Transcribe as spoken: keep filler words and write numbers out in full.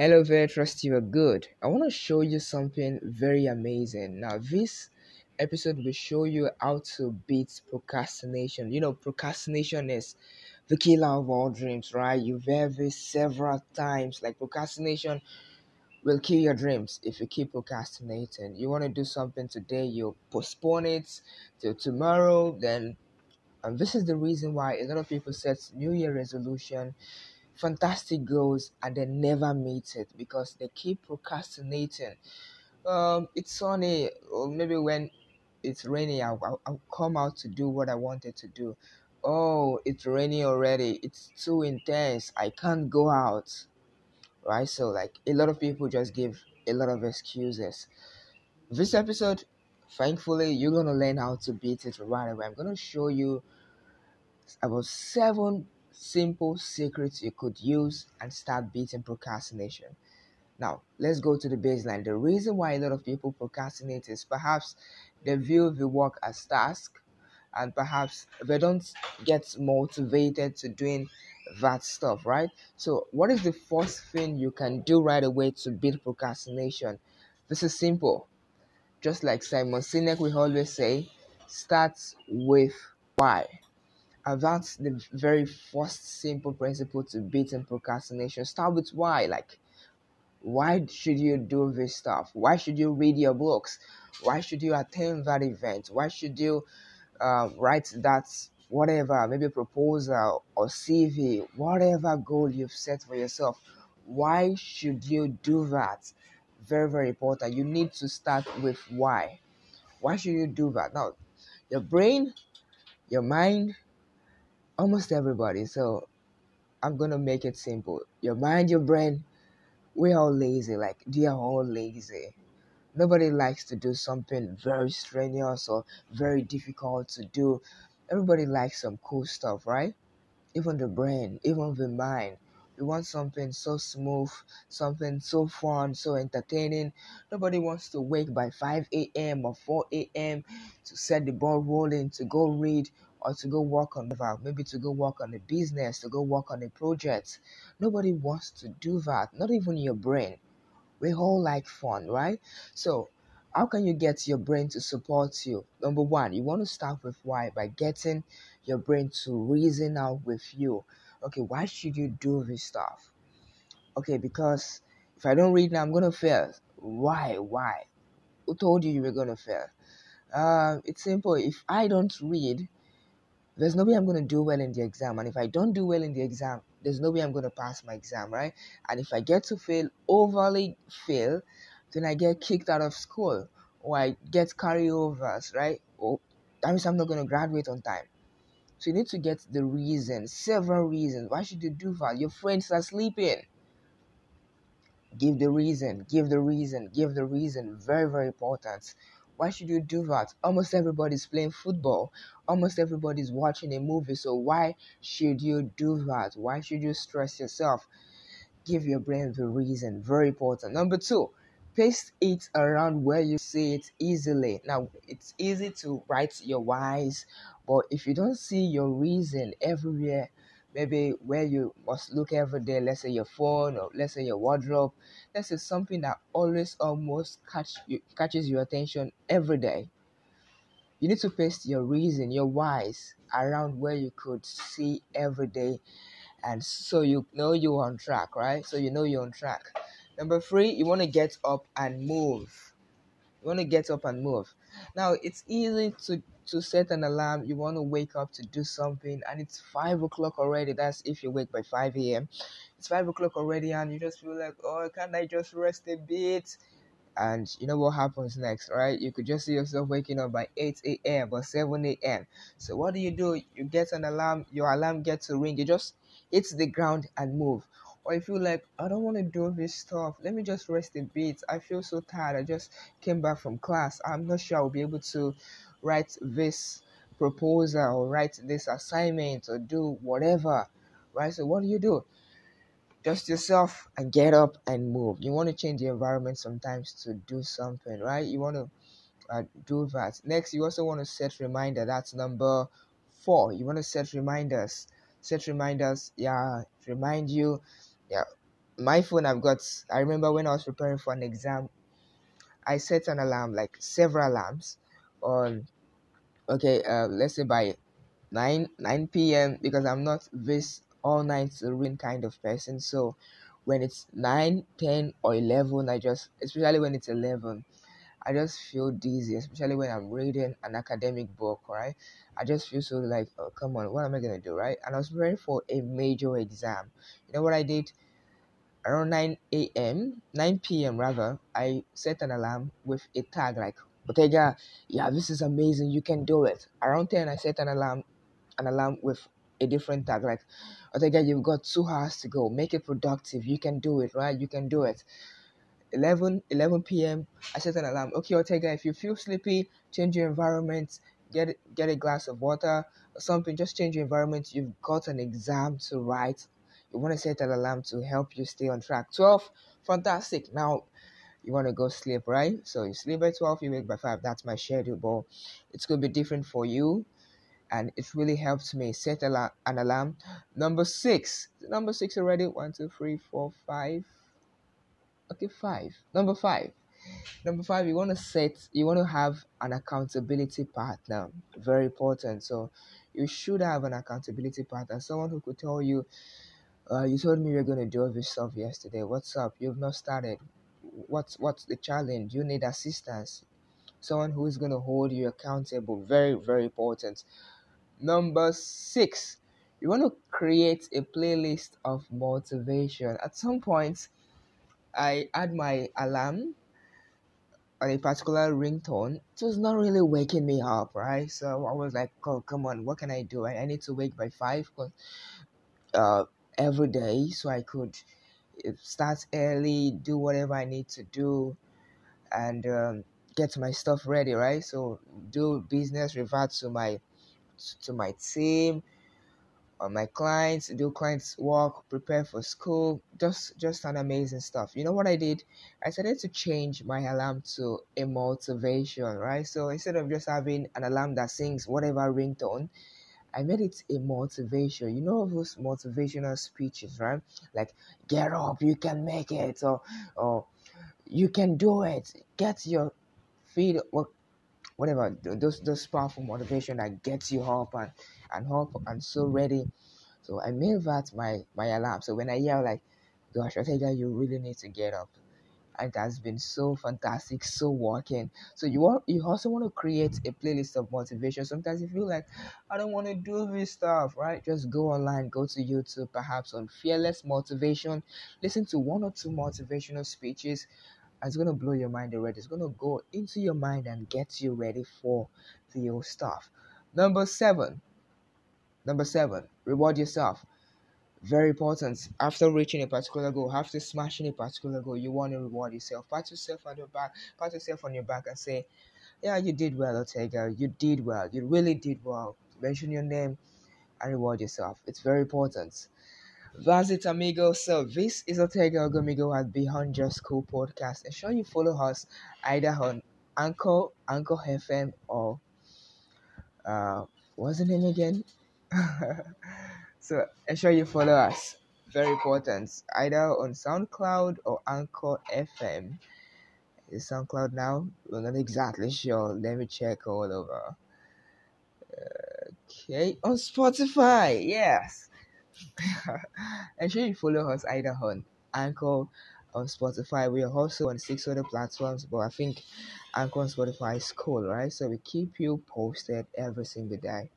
Hello there, trust you are good. I want to show you something very amazing. Now, this episode will show you how to beat procrastination. You know, procrastination is the killer of all dreams, right? You've heard this several times. Like, procrastination will kill your dreams if you keep procrastinating. You want to do something today, you postpone it till tomorrow. Then, and this is the reason why a lot of people set New Year resolution, fantastic goals, and they never meet it because they keep procrastinating. Um, it's sunny, or maybe when it's rainy, I'll, I'll, I'll come out to do what I wanted to do. Oh, it's rainy already. It's too intense. I can't go out, right? So, like, a lot of people just give a lot of excuses. This episode, thankfully, you're going to learn how to beat it right away. I'm going to show you about seven simple secrets you could use and start beating procrastination. Now, let's go to the baseline. The reason why a lot of people procrastinate is perhaps they view the work as task, and perhaps they don't get motivated to doing that stuff, right? So what is the first thing you can do right away to beat procrastination? This is simple. Just like Simon Sinek, we always say, start with why. And that's the very first simple principle to beating procrastination. Start with why. Like, why should you do this stuff? Why should you read your books? Why should you attend that event? Why should you uh, write that whatever, maybe proposal or C V, whatever goal you've set for yourself? Why should you do that? Very, very important. You need to start with why. Why should you do that? Now, your brain, your mind, almost everybody, so I'm going to make it simple. Your mind, your brain, we're all lazy. Like, they are all lazy. Nobody likes to do something very strenuous or very difficult to do. Everybody likes some cool stuff, right? Even the brain, even the mind. We want something so smooth, something so fun, so entertaining. Nobody wants to wake by five a.m. or four a.m. to set the ball rolling, to go read, or to go work on, maybe to go work on a business, to go work on a project. Nobody wants to do that, not even your brain. We all like fun, right? So how can you get your brain to support you? Number one, you want to start with why by getting your brain to reason out with you. Okay, why should you do this stuff? Okay, because if I don't read now, I'm going to fail. Why? Why? Who told you you were going to fail? Uh, it's simple. If I don't read, there's no way I'm going to do well in the exam. And if I don't do well in the exam, there's no way I'm going to pass my exam, right? And if I get to fail, overly fail, then I get kicked out of school, or I get carryovers, right? Or that means I'm not going to graduate on time. So you need to get the reason, several reasons. Why should you do that? Your friends are sleeping. Give the reason, give the reason, give the reason. Very, very important. Why should you do that? Almost everybody's playing football. Almost everybody's watching a movie. So why should you do that? Why should you stress yourself? Give your brain the reason. Very important. Number two, paste it around where you see it easily. Now, it's easy to write your whys, but if you don't see your reason everywhere, maybe where you must look every day, let's say your phone, or let's say your wardrobe, let's say something that always almost catch you, catches your attention every day. You need to paste your reason, your whys, around where you could see every day, and so you know you're on track, right? So you know you're on track. Number three, you want to get up and move. You want to get up and move. Now, it's easy to to set an alarm. You want to wake up to do something, and it's five o'clock already. That's if you wake by five a.m. It's five o'clock already, and you just feel like, oh, can't I just rest a bit? And you know what happens next, right? You could just see yourself waking up by eight a.m. or seven a.m. So what do you do? You get an alarm. Your alarm gets to ring. You just hit the ground and move. Or you feel like, I don't want to do this stuff. Let me just rest a bit. I feel so tired. I just came back from class. I'm not sure I'll be able to write this proposal or write this assignment or do whatever, right? So what do you do? Dust yourself and get up and move. You want to change the environment sometimes to do something, right? You want to uh, do that. Next, you also want to set reminder. That's number four. You want to set reminders. Set reminders, yeah, remind you, yeah, my phone, I've got, I remember when I was preparing for an exam, I set an alarm, like several alarms on, okay, uh, let's say by nine p.m. because I'm not this all night to ruin kind of person. So when it's nine, ten, or eleven, I just, especially when it's eleven, I just feel dizzy, especially when I'm reading an academic book, right? I just feel so like, oh, come on, what am I going to do, right? And I was preparing for a major exam. You know what I did? Around nine a.m., nine p.m. rather, I set an alarm with a tag like, Otega, yeah, this is amazing, you can do it. Around ten, I set an alarm, an alarm with a different tag like, Otega, you've got two hours to go, make it productive, you can do it, right? You can do it. eleven p.m. I set an alarm. Okay, Otega, if you feel sleepy, change your environment, get get a glass of water or something, just change your environment. You've got an exam to write. You want to set an alarm to help you stay on track. twelve, fantastic. Now, you want to go sleep, right? So you sleep by twelve, you wake by five. That's my schedule, but it's going to be different for you. And it really helped me set an alarm. Number six. Number six already. One, two, three, four, five. Okay, five. Number five. Number five, you want to set, you want to have an accountability partner. Very important. So you should have an accountability partner. Someone who could tell you, uh, you told me you were going to do this stuff yesterday. What's up? You've not started. What's, what's the challenge? You need assistance. Someone who is going to hold you accountable. Very, very important. Number six, you want to create a playlist of motivation. At some point, I had my alarm on a particular ringtone. It was not really waking me up, right? So I was like, oh, come on, what can I do? I, I need to wake by five uh, every day so I could start early, do whatever I need to do, and um, get my stuff ready, right? So do business, revert to my to my team, on my clients, do clients work, prepare for school, just just an amazing stuff. You know what I did? I started to change my alarm to a motivation, right? So instead of just having an alarm that sings whatever ringtone, I made it a motivation. You know those motivational speeches, right? Like, get up, you can make it, or or you can do it, get your feet, whatever, those those powerful motivation that gets you up and and hope and so ready. So I made that my, my alarm. So when I yell like, gosh, Otega, you really need to get up. And it has been so fantastic, so working. So you want, you also want to create a playlist of motivation. Sometimes you feel like, I don't want to do this stuff, right? Just go online, go to YouTube, perhaps on Fearless Motivation. Listen to one or two motivational speeches. It's going to blow your mind already. It's going to go into your mind and get you ready for your stuff. Number seven. Number seven, reward yourself. Very important. After reaching a particular goal, after smashing a particular goal, you want to reward yourself. Pat yourself on your back, pat yourself on your back and say, yeah, you did well, Otega. You did well. You really did well. Mention your name and reward yourself. It's very important. That's it, amigo. So this is Otega Gomigo at Behind Your School Podcast. Ensure you follow us either on Anchor, Anchor F M or uh, what's the name again? So ensure you follow us, very important, either on SoundCloud or Anchor F M. Is SoundCloud now? We're not exactly sure, let me check all over. Okay, on Spotify, yes. Ensure you follow us either on Anchor, on Spotify. We are also on six other platforms, but I think Anchor and Spotify is cool, right? So we keep you posted every single day.